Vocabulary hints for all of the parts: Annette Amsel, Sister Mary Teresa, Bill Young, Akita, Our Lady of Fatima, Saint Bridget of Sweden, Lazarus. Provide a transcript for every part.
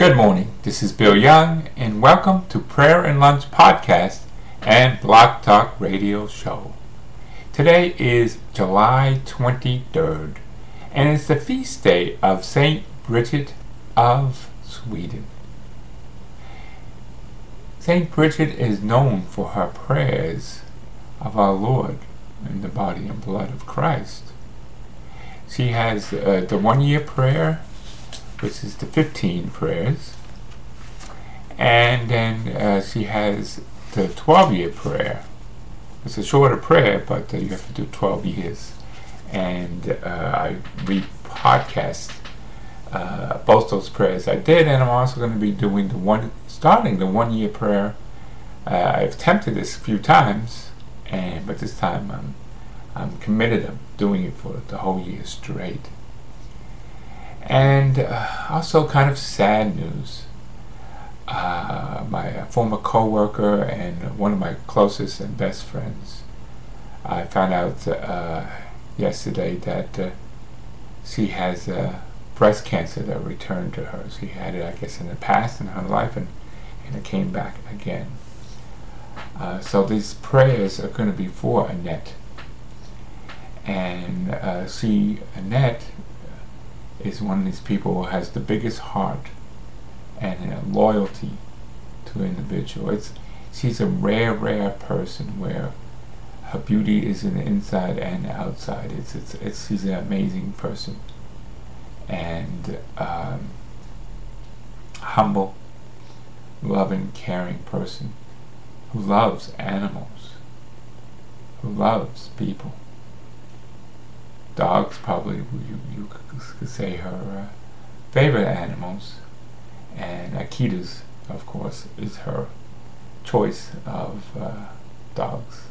Good morning, this is Bill Young, and welcome to Prayer and Lunch Podcast and Block Talk Radio Show. Today is July 23rd, and it's the feast day of Saint Bridget of Sweden. Saint Bridget is known for her prayers of our Lord in the body and blood of Christ. She has the one-year prayer, which is the 15 prayers, and then she has the 12-year prayer. It's a shorter prayer, but you have to do 12 years. And I re-podcast both those prayers I did, and I'm also going to be doing starting the one-year prayer. I've attempted this a few times, but this time I'm committed. I'm doing it for the whole year straight. And also kind of sad news. My former co-worker and one of my closest and best friends, I found out yesterday that she has breast cancer that returned to her. She had it, I guess, in the past in her life, and it came back again. So these prayers are going to be for Annette. And Annette is one of these people who has the biggest heart and loyalty to an individual. She's a rare person where her beauty is in the inside and outside. She's an amazing person, and humble, loving, caring person who loves animals, who loves people. Dogs probably, you could say, her favorite animals, and Akita's, of course, is her choice of dogs.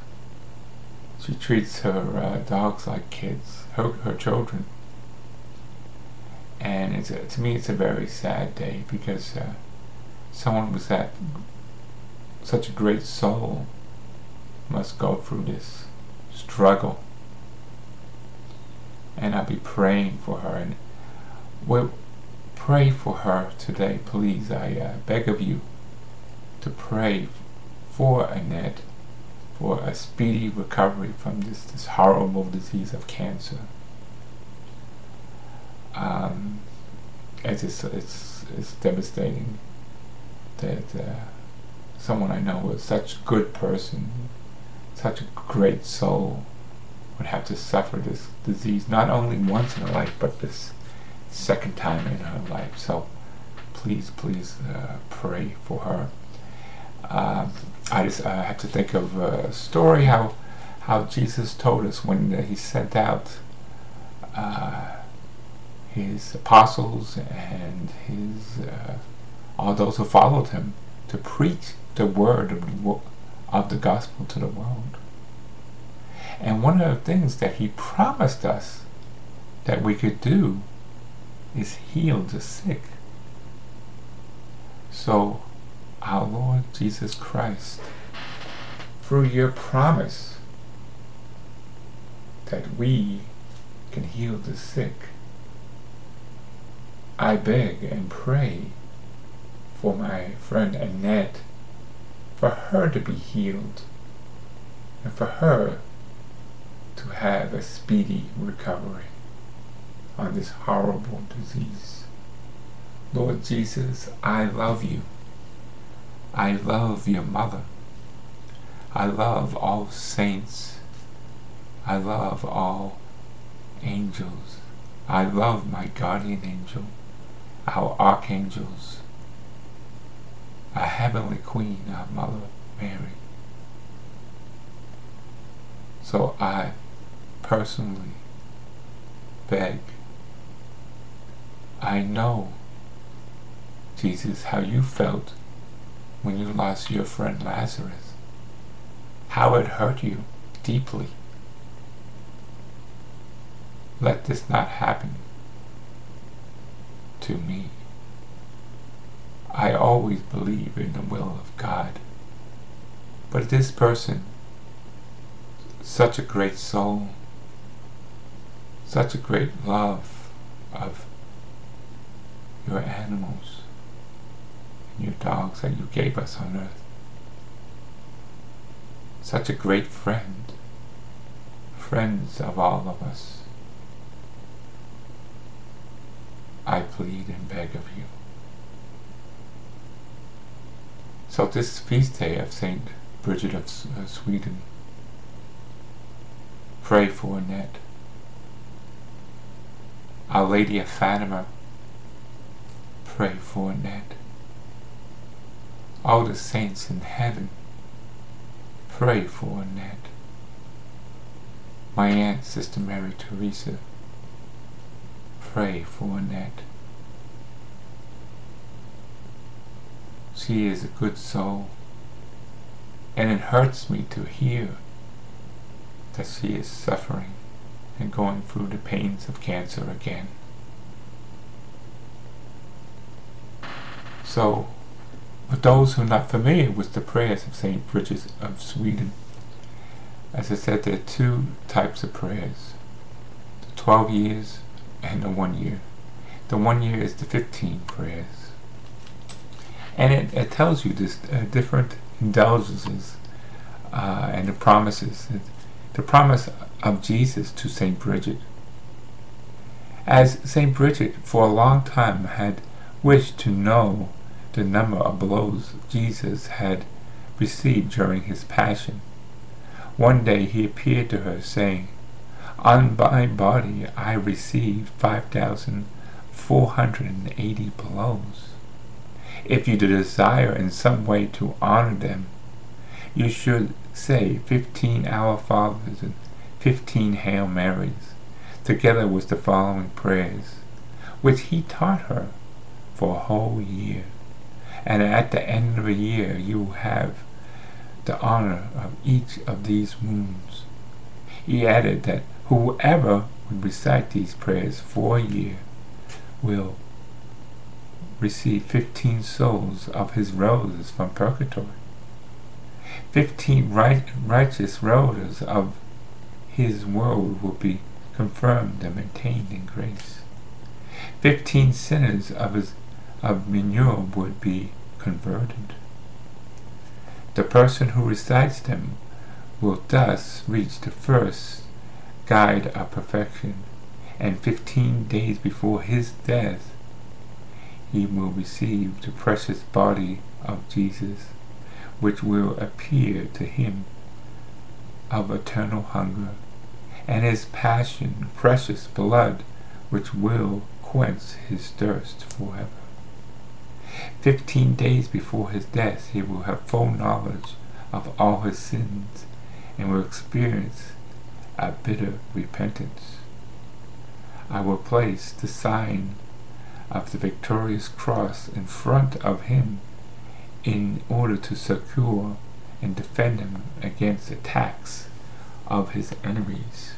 She treats her dogs like kids, her children. And to me, it's a very sad day, because someone with such a great soul must go through this struggle. And I'll be praying for her, and we'll pray for her today, please. I beg of you to pray for Annette for a speedy recovery from this horrible disease of cancer. It's devastating that someone I know was such a good person, such a great soul, would have to suffer this disease not only once in her life, but this second time in her life. So please pray for her. I have to think of a story how Jesus told us when he sent out his apostles and his all those who followed him to preach the word of the gospel to the world. And one of the things that he promised us that we could do is heal the sick. So our Lord Jesus Christ, through your promise that we can heal the sick, I beg and pray for my friend Annette, for her to be healed, and for her to have a speedy recovery on this horrible disease. Lord Jesus, I love you. I love your mother. I love all saints. I love all angels. I love my guardian angel, our archangels, our heavenly queen, our Mother Mary. So I personally beg, I know, Jesus, how you felt when you lost your friend Lazarus, how it hurt you deeply. Let this not happen to me. I always believe in the will of God, but this person, such a great soul, such a great love of your animals, new dogs that you gave us on earth. Such a great friend, friends of all of us, I plead and beg of you. So this feast day of Saint Bridget of Sweden, pray for Annette. Our Lady of Fatima, pray for Annette. All the saints in heaven, pray for Annette. My aunt, Sister Mary Teresa, pray for Annette. She is a good soul, and it hurts me to hear that she is suffering and going through the pains of cancer again. So, for those who are not familiar with the prayers of St. Bridget of Sweden, as I said, there are two types of prayers, the 12 years and the 1 year. The 1 year is the 15 prayers. And it tells you this different indulgences and the promises. The promise of Jesus to Saint Bridget. As Saint Bridget for a long time had wished to know the number of blows Jesus had received during his passion, one day he appeared to her saying, "On my body I received 5,480 blows. If you desire in some way to honor them, you should say 15 Our Fathers and 15 Hail Marys, together with the following prayers," which he taught her for a whole year. "And at the end of the year, you have the honor of each of these wounds." He added that whoever would recite these prayers for a year will receive 15 souls of his roses from purgatory, 15 righteous roses of his world will be confirmed and maintained in grace, 15 sinners of manure would be converted. The person who recites them will thus reach the first guide of perfection, and 15 days before his death he will receive the precious body of Jesus, which will appear to him of eternal hunger, and his passion, precious blood, which will quench his thirst forever. 15 days before his death, he will have full knowledge of all his sins, and will experience a bitter repentance. I will place the sign of the victorious cross in front of him in order to secure and defend him against attacks of his enemies.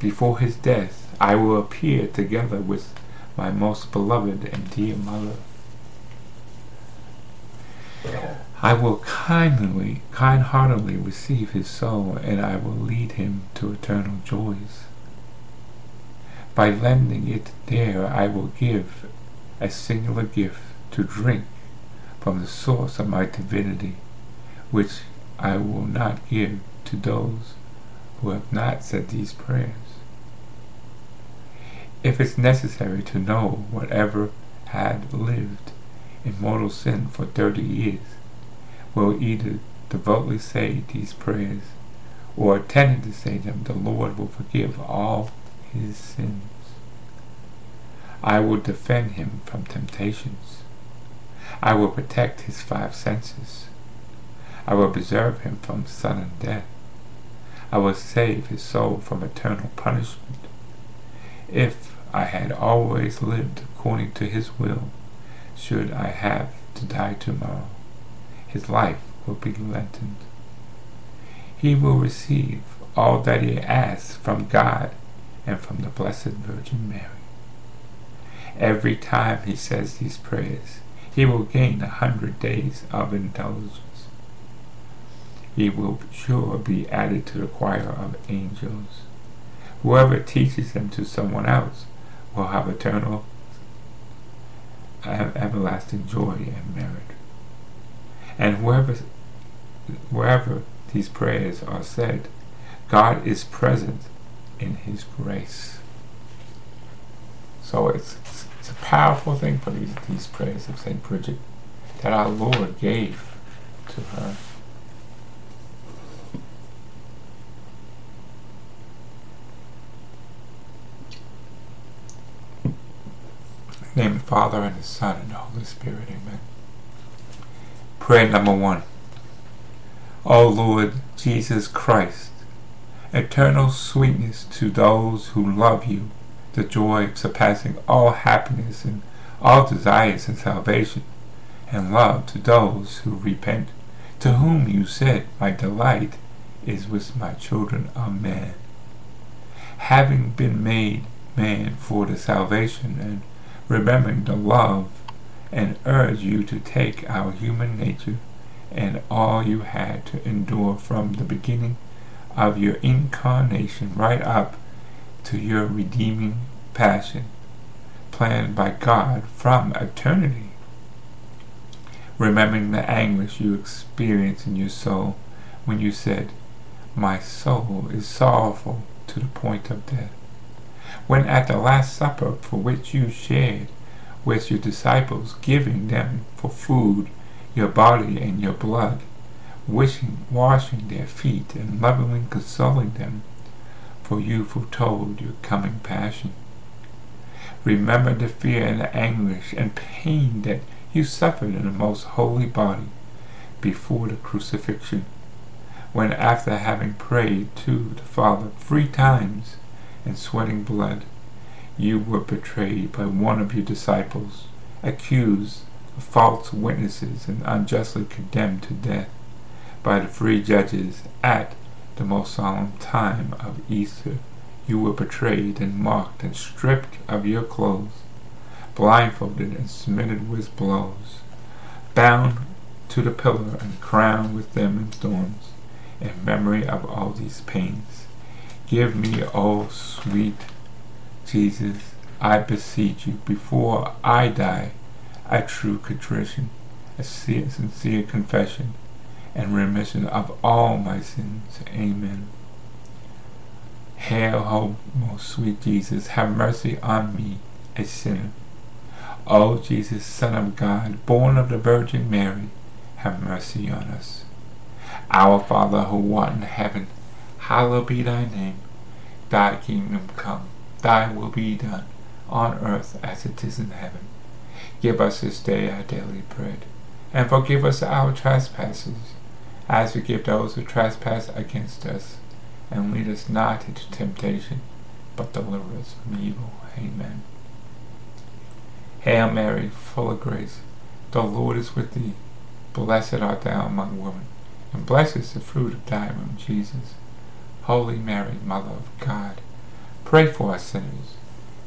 Before his death, I will appear together with my most beloved and dear mother. I will kind-heartedly receive his soul, and I will lead him to eternal joys. By lending it there, I will give a singular gift to drink from the source of my divinity, which I will not give to those who have not said these prayers. If it's necessary to know whatever had lived in mortal sin for 30 years, will either devoutly say these prayers or attend to say them, the Lord will forgive all his sins. I will defend him from temptations. I will protect his 5 senses. I will preserve him from sudden death. I will save his soul from eternal punishment. If I had always lived according to his will, should I have to die tomorrow, his life will be lengthened. He will receive all that he asks from God and from the Blessed Virgin Mary. Every time he says these prayers, he will gain 100 days of indulgence. He will sure be added to the choir of angels. Whoever teaches them to someone else will have eternal have everlasting joy and merit. And wherever these prayers are said, God is present in His grace. So it's a powerful thing for these prayers of Saint Bridget that our Lord gave to her. In the name of the Father, and the Son, and the Holy Spirit, amen. Prayer number 1. O Lord Jesus Christ, eternal sweetness to those who love you, the joy of surpassing all happiness and all desires and salvation, and love to those who repent, to whom you said, my delight is with my children. Amen. Having been made man for the salvation and remembering the love and urge you to take our human nature and all you had to endure from the beginning of your incarnation right up to your redeeming passion, planned by God from eternity. Remembering the anguish you experienced in your soul when you said, my soul is sorrowful to the point of death. When at the Last Supper, for which you shared with your disciples, giving them for food your body and your blood, washing their feet and lovingly consoling them, for you foretold your coming passion. Remember the fear and the anguish and pain that you suffered in the most holy body before the crucifixion, when after having prayed to the Father 3 times and sweating blood, you were betrayed by one of your disciples, accused of false witnesses and unjustly condemned to death by the 3 judges at the most solemn time of Easter. You were betrayed and mocked and stripped of your clothes, blindfolded and smitten with blows, bound to the pillar and crowned with them in thorns. In memory of all these pains, give me, O sweet Jesus, I beseech you, before I die, a true contrition, a sincere confession, and remission of all my sins. Amen. Hail, O most sweet Jesus, have mercy on me, a sinner. O Jesus, Son of God, born of the Virgin Mary, have mercy on us. Our Father, who art in heaven, hallowed be thy name. Thy kingdom come, thy will be done, on earth as it is in heaven. Give us this day our daily bread, and forgive us our trespasses, as we forgive those who trespass against us. And lead us not into temptation, but deliver us from evil. Amen. Hail Mary, full of grace, the Lord is with thee. Blessed art thou among women, and blessed is the fruit of thy womb, Jesus. Holy Mary, Mother of God, pray for us sinners,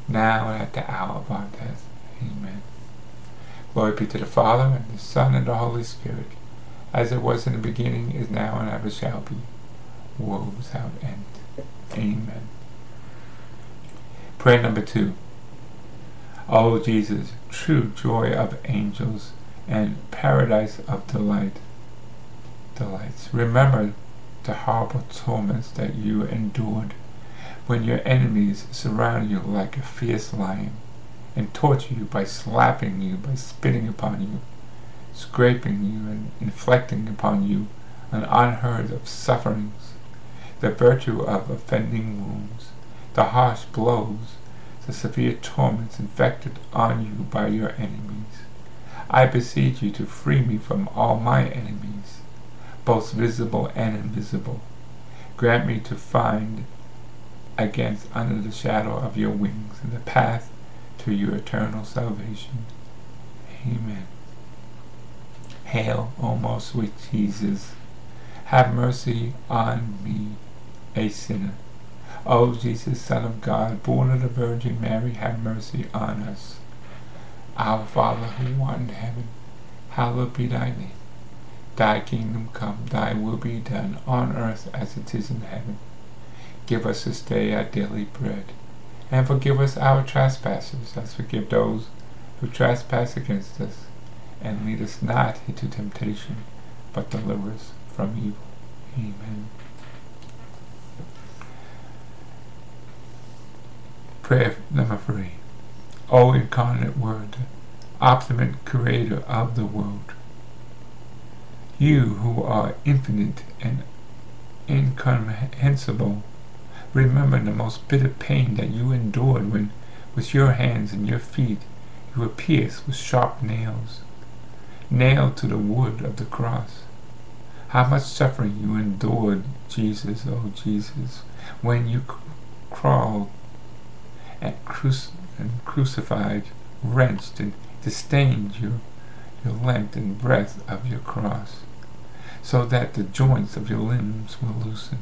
now and at the hour of our death. Amen. Glory be to the Father, and the Son, and the Holy Spirit, as it was in the beginning, is now, and ever shall be, world without end. Amen. Prayer number 2. O Jesus, true joy of angels and paradise of delights, remember the horrible torments that you endured when your enemies surround you like a fierce lion and torture you by slapping you, by spitting upon you, scraping you, and inflicting upon you an unheard of sufferings, the virtue of offending wounds, the harsh blows, the severe torments inflicted on you by your enemies. I beseech you to free me from all my enemies, both visible and invisible. Grant me to find against under the shadow of your wings and the path to your eternal salvation. Amen. Hail, O most sweet Jesus, have mercy on me, a sinner. O Jesus, Son of God, born of the Virgin Mary, have mercy on us. Our Father, who art in heaven, hallowed be thy name. Thy kingdom come, thy will be done, on earth as it is in heaven. Give us this day our daily bread, and forgive us our trespasses, as we forgive those who trespass against us, and lead us not into temptation, but deliver us from evil. Amen. Prayer number 3. O Incarnate Word, Optimate Creator of the world, you who are infinite and incomprehensible, remember the most bitter pain that you endured when, with your hands and your feet, you were pierced with sharp nails, nailed to the wood of the cross. How much suffering you endured, Jesus, oh Jesus, when you crawled and crucified, wrenched and disdained your length and breadth of your cross, so that the joints of your limbs were loosened.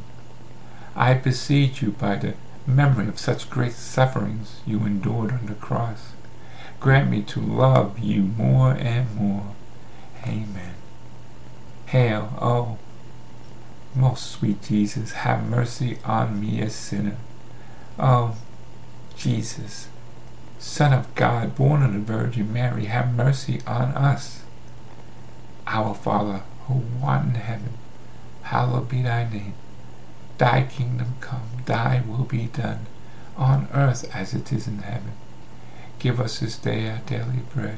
I beseech you, by the memory of such great sufferings you endured on the cross, grant me to love you more and more. Amen. Hail, O most sweet Jesus, have mercy on me a sinner. O Jesus, Son of God, born of the Virgin Mary, have mercy on us. Our Father, who art in heaven, hallowed be thy name. Thy kingdom come, thy will be done, on earth as it is in heaven. Give us this day our daily bread,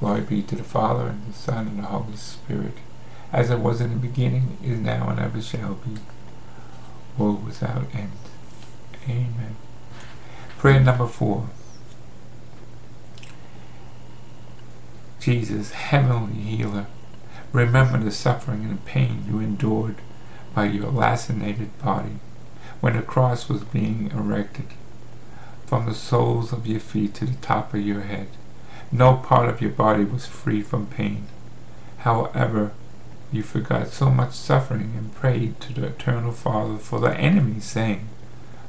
Glory be to the Father, and the Son, and the Holy Spirit, as it was in the beginning, is now, and ever shall be, world without end. Amen. Prayer number 4. Jesus, Heavenly Healer, remember the suffering and pain you endured by your lacerated body when the cross was being erected. From the soles of your feet to the top of your head, no part of your body was free from pain. However, you forgot so much suffering and prayed to the Eternal Father for the enemy, saying,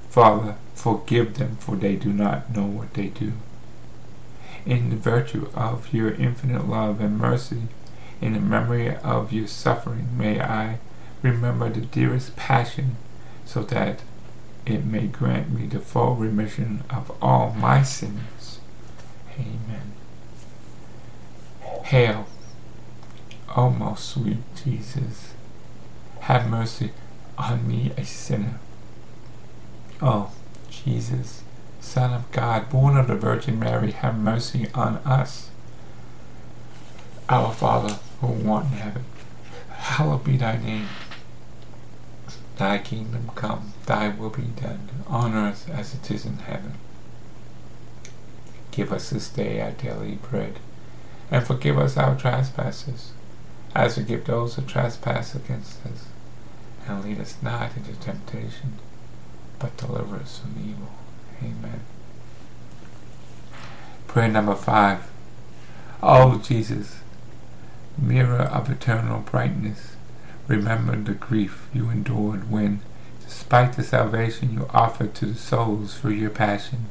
Father, forgive them, for they do not know what they do. In the virtue of your infinite love and mercy, in the memory of your suffering, may I remember the dearest passion, so that it may grant me the full remission of all my sins. Amen. Hail, O most sweet Jesus, have mercy on me a sinner. O Jesus, Son of God, born of the Virgin Mary, have mercy on us. Our Father, who art in heaven, hallowed be thy name. Thy kingdom come, thy will be done, on earth as it is in heaven. Give us this day our daily bread, and forgive us our trespasses, as we forgive those who trespass against us. And lead us not into temptation, but deliver us from evil. Amen. Prayer number 5. O Jesus, mirror of eternal brightness, remember the grief you endured when, despite the salvation you offered to the souls through your passion,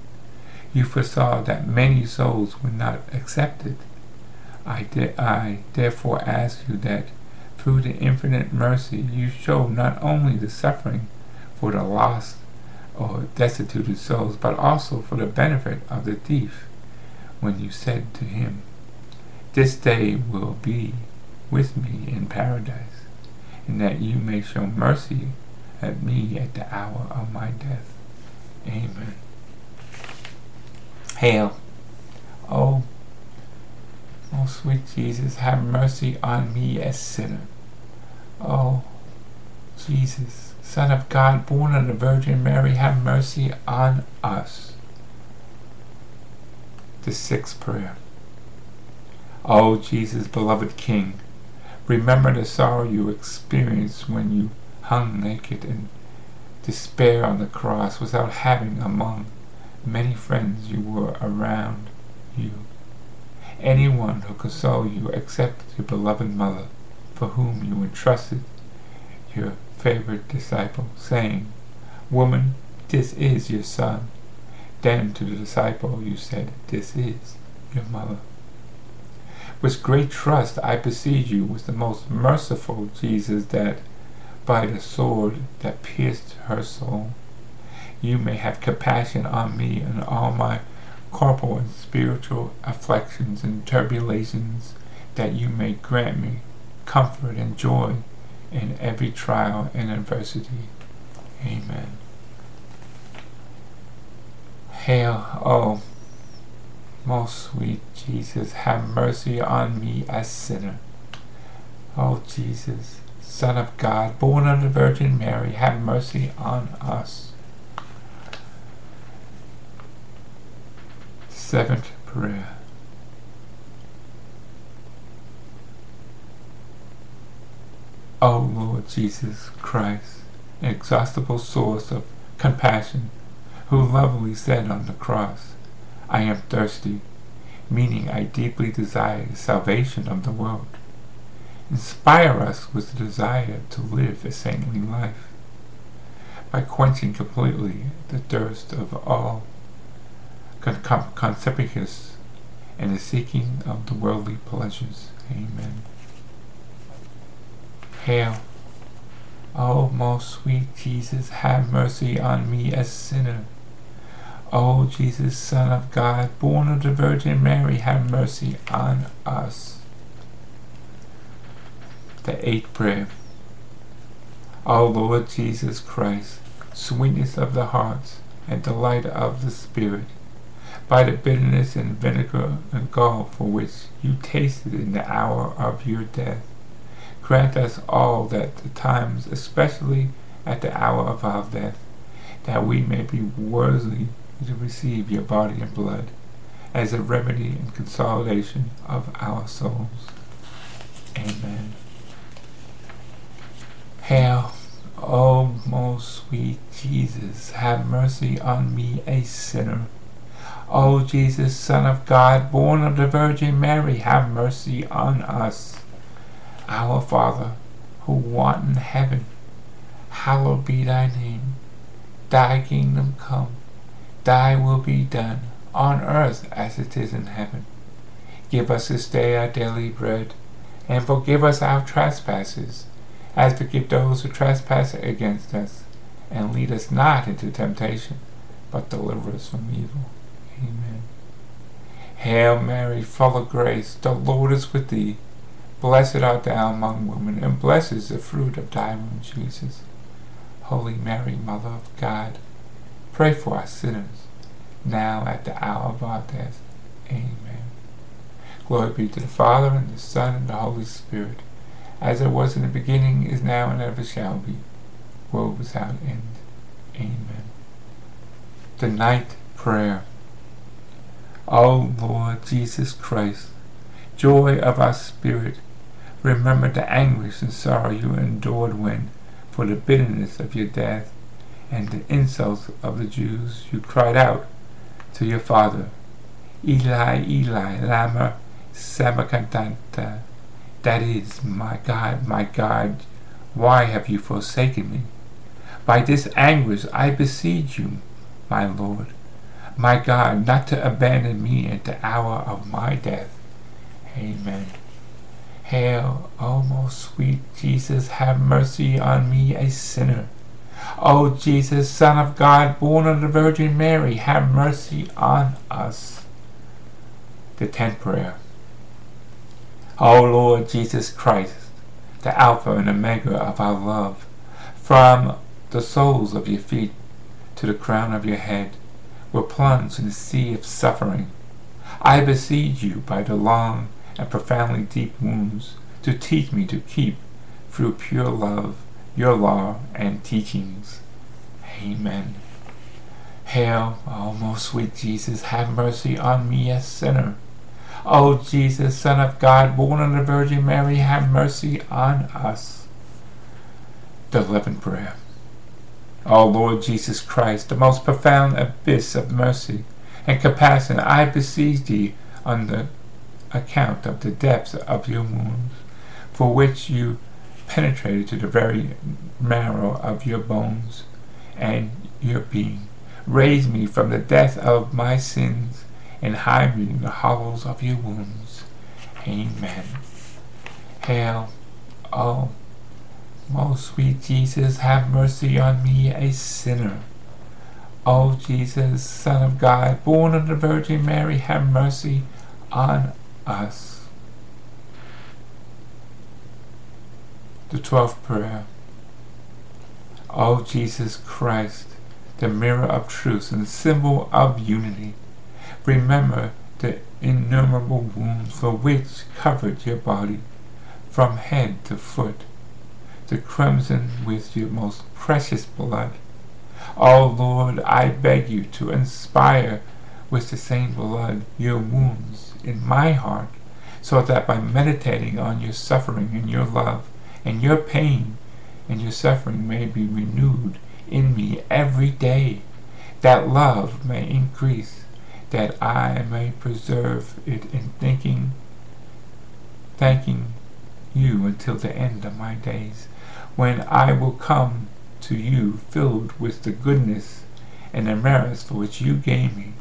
you foresaw that many souls were not accepted. I therefore ask you that, through the infinite mercy, you show not only the suffering for the lost or destitute souls, but also for the benefit of the thief, when you said to him, This day will be with me in paradise, and that you may show mercy at me at the hour of my death. Amen. Hail, O O sweet Jesus, have mercy on me, a sinner. O Jesus, Son of God, born of the Virgin Mary, have mercy on us. The sixth prayer. O Jesus, beloved King, remember the sorrow you experienced when you hung naked in despair on the cross without having among many friends you were around you anyone who console you except your beloved mother, for whom you entrusted your favorite disciple, saying, "Woman, this is your son." Then to the disciple you said, "This is your mother." With great trust I beseech you, with the most merciful Jesus, that by the sword that pierced her soul you may have compassion on me and all my corporal and spiritual afflictions and tribulations, that you may grant me comfort and joy in every trial and adversity. Amen. Hail, O most sweet Jesus, have mercy on me, a sinner. O Jesus, Son of God, born of the Virgin Mary, have mercy on us. Seventh prayer. O Lord Jesus Christ, inexhaustible source of compassion, who lovingly said on the cross, "I am thirsty," meaning I deeply desire the salvation of the world. Inspire us with the desire to live a saintly life by quenching completely the thirst of all concupiscence and the seeking of the worldly pleasures. Amen. Hail, O most sweet Jesus, have mercy on me, a sinner. O Jesus, Son of God, born of the Virgin Mary, have mercy on us. The eighth prayer. O Lord Jesus Christ, sweetness of the hearts and delight of the spirit, by the bitterness and vinegar and gall for which you tasted in the hour of your death, grant us all that the times, especially at the hour of our death, that we may be worthy to receive your body and blood as a remedy and consolation of our souls. Amen. Hail, O most sweet Jesus, have mercy on me, a sinner. O Jesus, Son of God, born of the Virgin Mary, have mercy on us. Our Father, who art in heaven, hallowed be thy name. Thy kingdom come, thy will be done, on earth as it is in heaven. Give us this day our daily bread, and forgive us our trespasses, as forgive those who trespass against us. And lead us not into temptation, but deliver us from evil. Amen. Hail Mary, full of grace, the Lord is with thee. Blessed art thou among women, and blessed is the fruit of thy womb, Jesus. Holy Mary, Mother of God, pray for us sinners, now at the hour of our death. Amen. Glory be to the Father, and the Son, and the Holy Spirit, as it was in the beginning, is now, and ever shall be, world without end. Amen. The ninth prayer. O Lord Jesus Christ, joy of our spirit, remember the anguish and sorrow you endured when, for the bitterness of your death and the insults of the Jews, you cried out to your Father, "Eli, Eli, lama sabachthani," that is, my God, why have you forsaken me? By this anguish I beseech you, my Lord, my God, not to abandon me at the hour of my death. Amen. Hail, O most sweet Jesus, have mercy on me, a sinner. O Jesus, Son of God, born of the Virgin Mary, have mercy on us. The tenth prayer. O Lord Jesus Christ, the Alpha and Omega of our love, from the soles of your feet to the crown of your head, were plunged in the sea of suffering. I beseech you by the long and profoundly deep wounds, to teach me to keep, through pure love, your law and teachings. Amen. Hail, O most sweet Jesus, have mercy on me, a sinner. O Jesus, Son of God, born of the Virgin Mary, have mercy on us. The 11th Prayer. O Lord Jesus Christ, the most profound abyss of mercy and compassion, I beseech thee on the account of the depths of your wounds, for which you penetrated to the very marrow of your bones and your being. Raise me from the death of my sins and hide me in the hollows of your wounds. Amen. Hail, O most sweet Jesus, have mercy on me, a sinner. O Jesus, Son of God, born of the Virgin Mary, have mercy on us. The 12th Prayer. O Jesus Christ, the mirror of truth and symbol of unity, remember the innumerable wounds for which covered your body, from head to foot, the crimson with your most precious blood. O Lord, I beg you to inspire with the same blood your wounds in my heart, so that by meditating on your suffering and your love and your pain and your suffering may be renewed in me every day, that love may increase, that I may preserve it in thanking you until the end of my days, when I will come to you filled with the goodness and the merits for which you gave me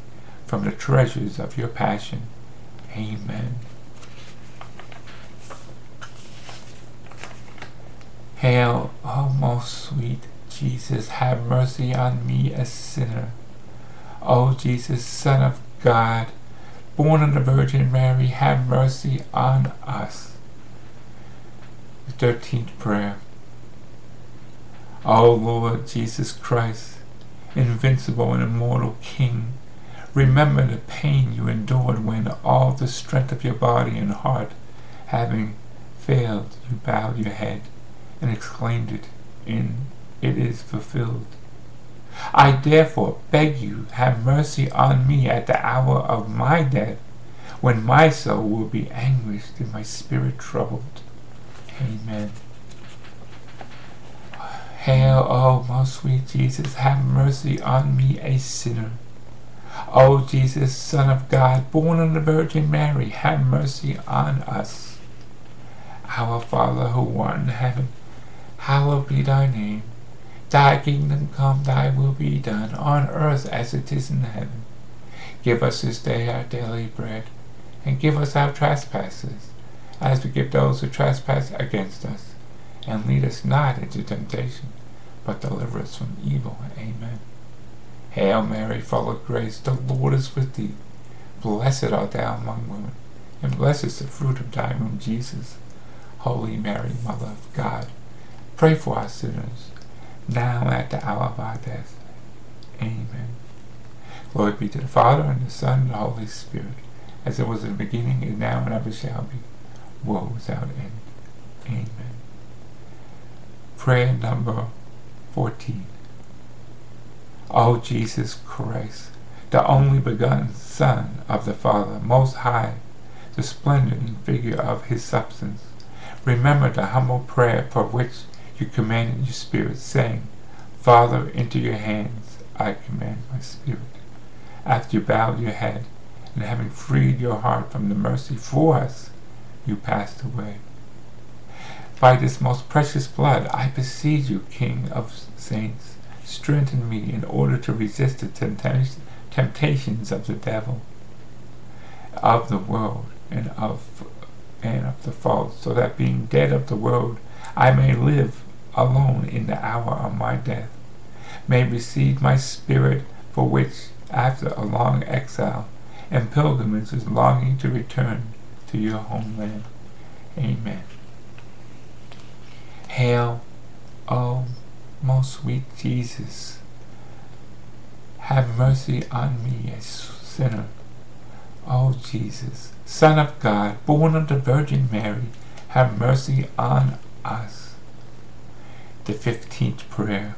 from the treasures of your passion. Amen. Hail, O most sweet Jesus, have mercy on me, a sinner. O Jesus, Son of God, born of the Virgin Mary, have mercy on us. The 13th Prayer. O Lord Jesus Christ, invincible and immortal King, remember the pain you endured when all the strength of your body and heart having failed, you bowed your head and exclaimed it is fulfilled. I therefore beg you, have mercy on me at the hour of my death, when my soul will be anguished and my spirit troubled. Amen. Hail, O most sweet Jesus, have mercy on me, a sinner. O Jesus, Son of God, born of the Virgin Mary, have mercy on us. Our Father, who art in heaven, hallowed be thy name. Thy kingdom come, thy will be done, on earth as it is in heaven. Give us this day our daily bread, and give us our trespasses, as we forgive those who trespass against us. And lead us not into temptation, but deliver us from evil. Amen. Hail Mary, full of grace, the Lord is with thee. Blessed art thou among women, and blessed is the fruit of thy womb, Jesus. Holy Mary, Mother of God, pray for us sinners, now and at the hour of our death. Amen. Glory be to the Father, and the Son, and the Holy Spirit, as it was in the beginning, is now, and ever shall be, world without end. Amen. Prayer number 14. O Jesus Christ, the only begotten Son of the Father, most high, the splendor and figure of his substance, remember the humble prayer for which you commanded your spirit, saying, Father, into your hands I command my spirit. After you bowed your head, and having freed your heart from the mercy for us, you passed away. By this most precious blood, I beseech you, King of saints, strengthen me in order to resist the temptations of the devil, of the world, and of the fault, so that being dead of the world, I may live alone in the hour of my death, may receive my spirit, for which, after a long exile and pilgrimage, is longing to return to your homeland. Amen. Hail, O most sweet Jesus, have mercy on me, a sinner. O Jesus, Son of God, born of the Virgin Mary, have mercy on us. The 15th prayer.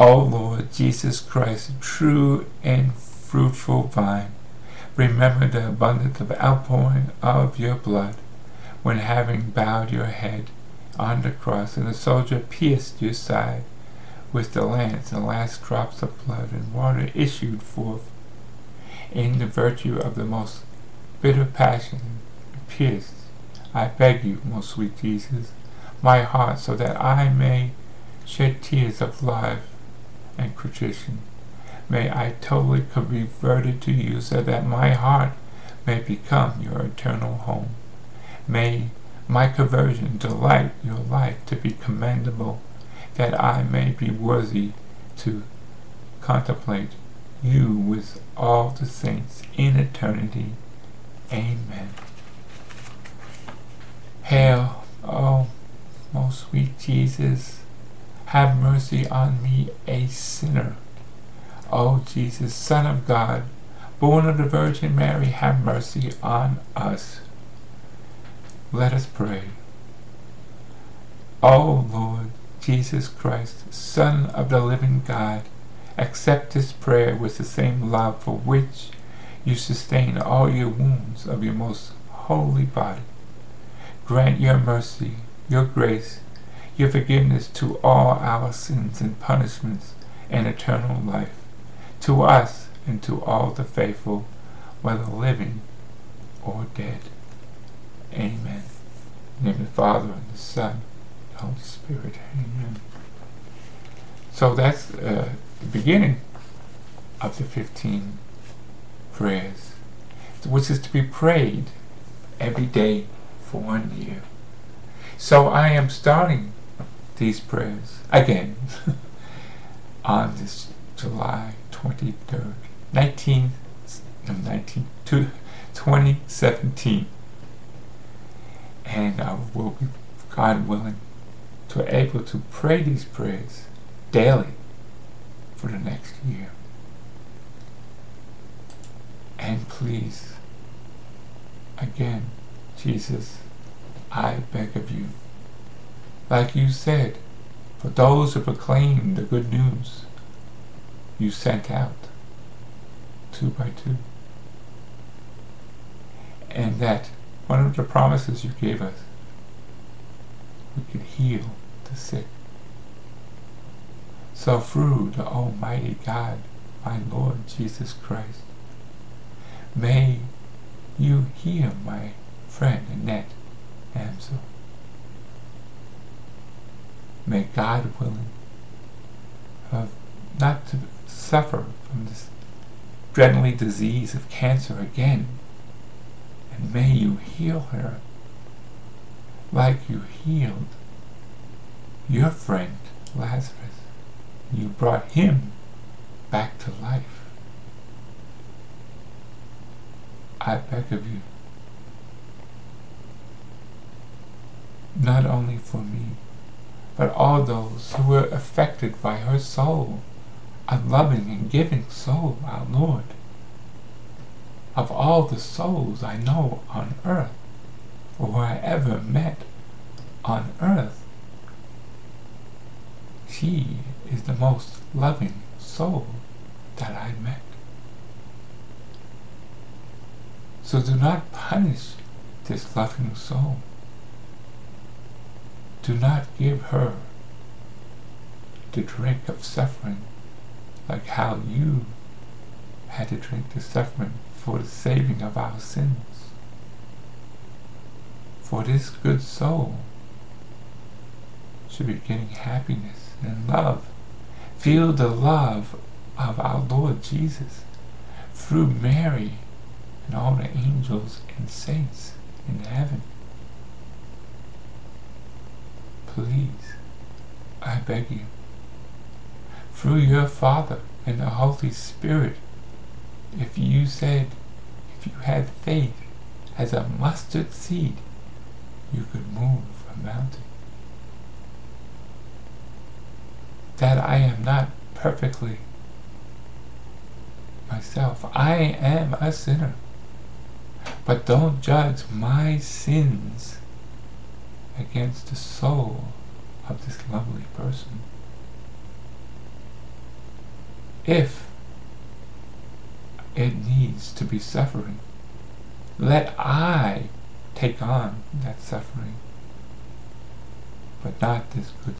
O Lord Jesus Christ, true and fruitful vine, remember the abundance of outpouring of your blood, when having bowed your head on the cross, and the soldier pierced your side with the lance, and the last drops of blood and water issued forth in the virtue of the most bitter passion pierced. I beg you, most sweet Jesus, my heart, so that I may shed tears of love and contrition. May I totally convert it to you, so that my heart may become your eternal home. May my conversion delight your life to be commendable, that I may be worthy to contemplate you with all the saints in eternity. Amen. Hail, O most sweet Jesus, have mercy on me, a sinner. O Jesus, Son of God, born of the Virgin Mary, have mercy on us. Let us pray. O Lord Jesus Christ, Son of the living God, accept this prayer with the same love for which you sustain all your wounds of your most holy body. Grant your mercy, your grace, your forgiveness to all our sins and punishments and eternal life, to us and to all the faithful, whether living or dead. Amen. In the name of the Father, and the Son, and the Holy Spirit. Amen. So that's the beginning of the 15 prayers, which is to be prayed every day for 1 year. So I am starting these prayers again on this July 23rd, 2017. And I will be, God willing, to able to pray these prayers daily for the next year. And please, again, Jesus, I beg of you, like you said, for those who proclaim the good news, you sent out 2 by 2. And that one of the promises you gave us, we could heal the sick. So through the Almighty God, my Lord Jesus Christ, may you heal my friend Annette Amsel. May God willing her not to suffer from this dreadful disease of cancer again, and may you heal her like you healed your friend Lazarus. You brought him back to life. I beg of you, not only for me, but all those who were affected by her soul, a loving and giving soul, our Lord. Of all the souls I know on earth, or I ever met on earth, she is the most loving soul that I met. So do not punish this loving soul. Do not give her the drink of suffering, like how you had to drink the suffering for the saving of our sins. For this good soul should be getting happiness and love. Feel the love of our Lord Jesus through Mary and all the angels and saints in heaven. Please, I beg you, through your Father and the Holy Spirit, if you said, if you had faith as a mustard seed, you could move a mountain. That I am not perfectly myself. I am a sinner. But don't judge my sins against the soul of this lovely person. If it needs to be suffering, let I take on that suffering, but not this good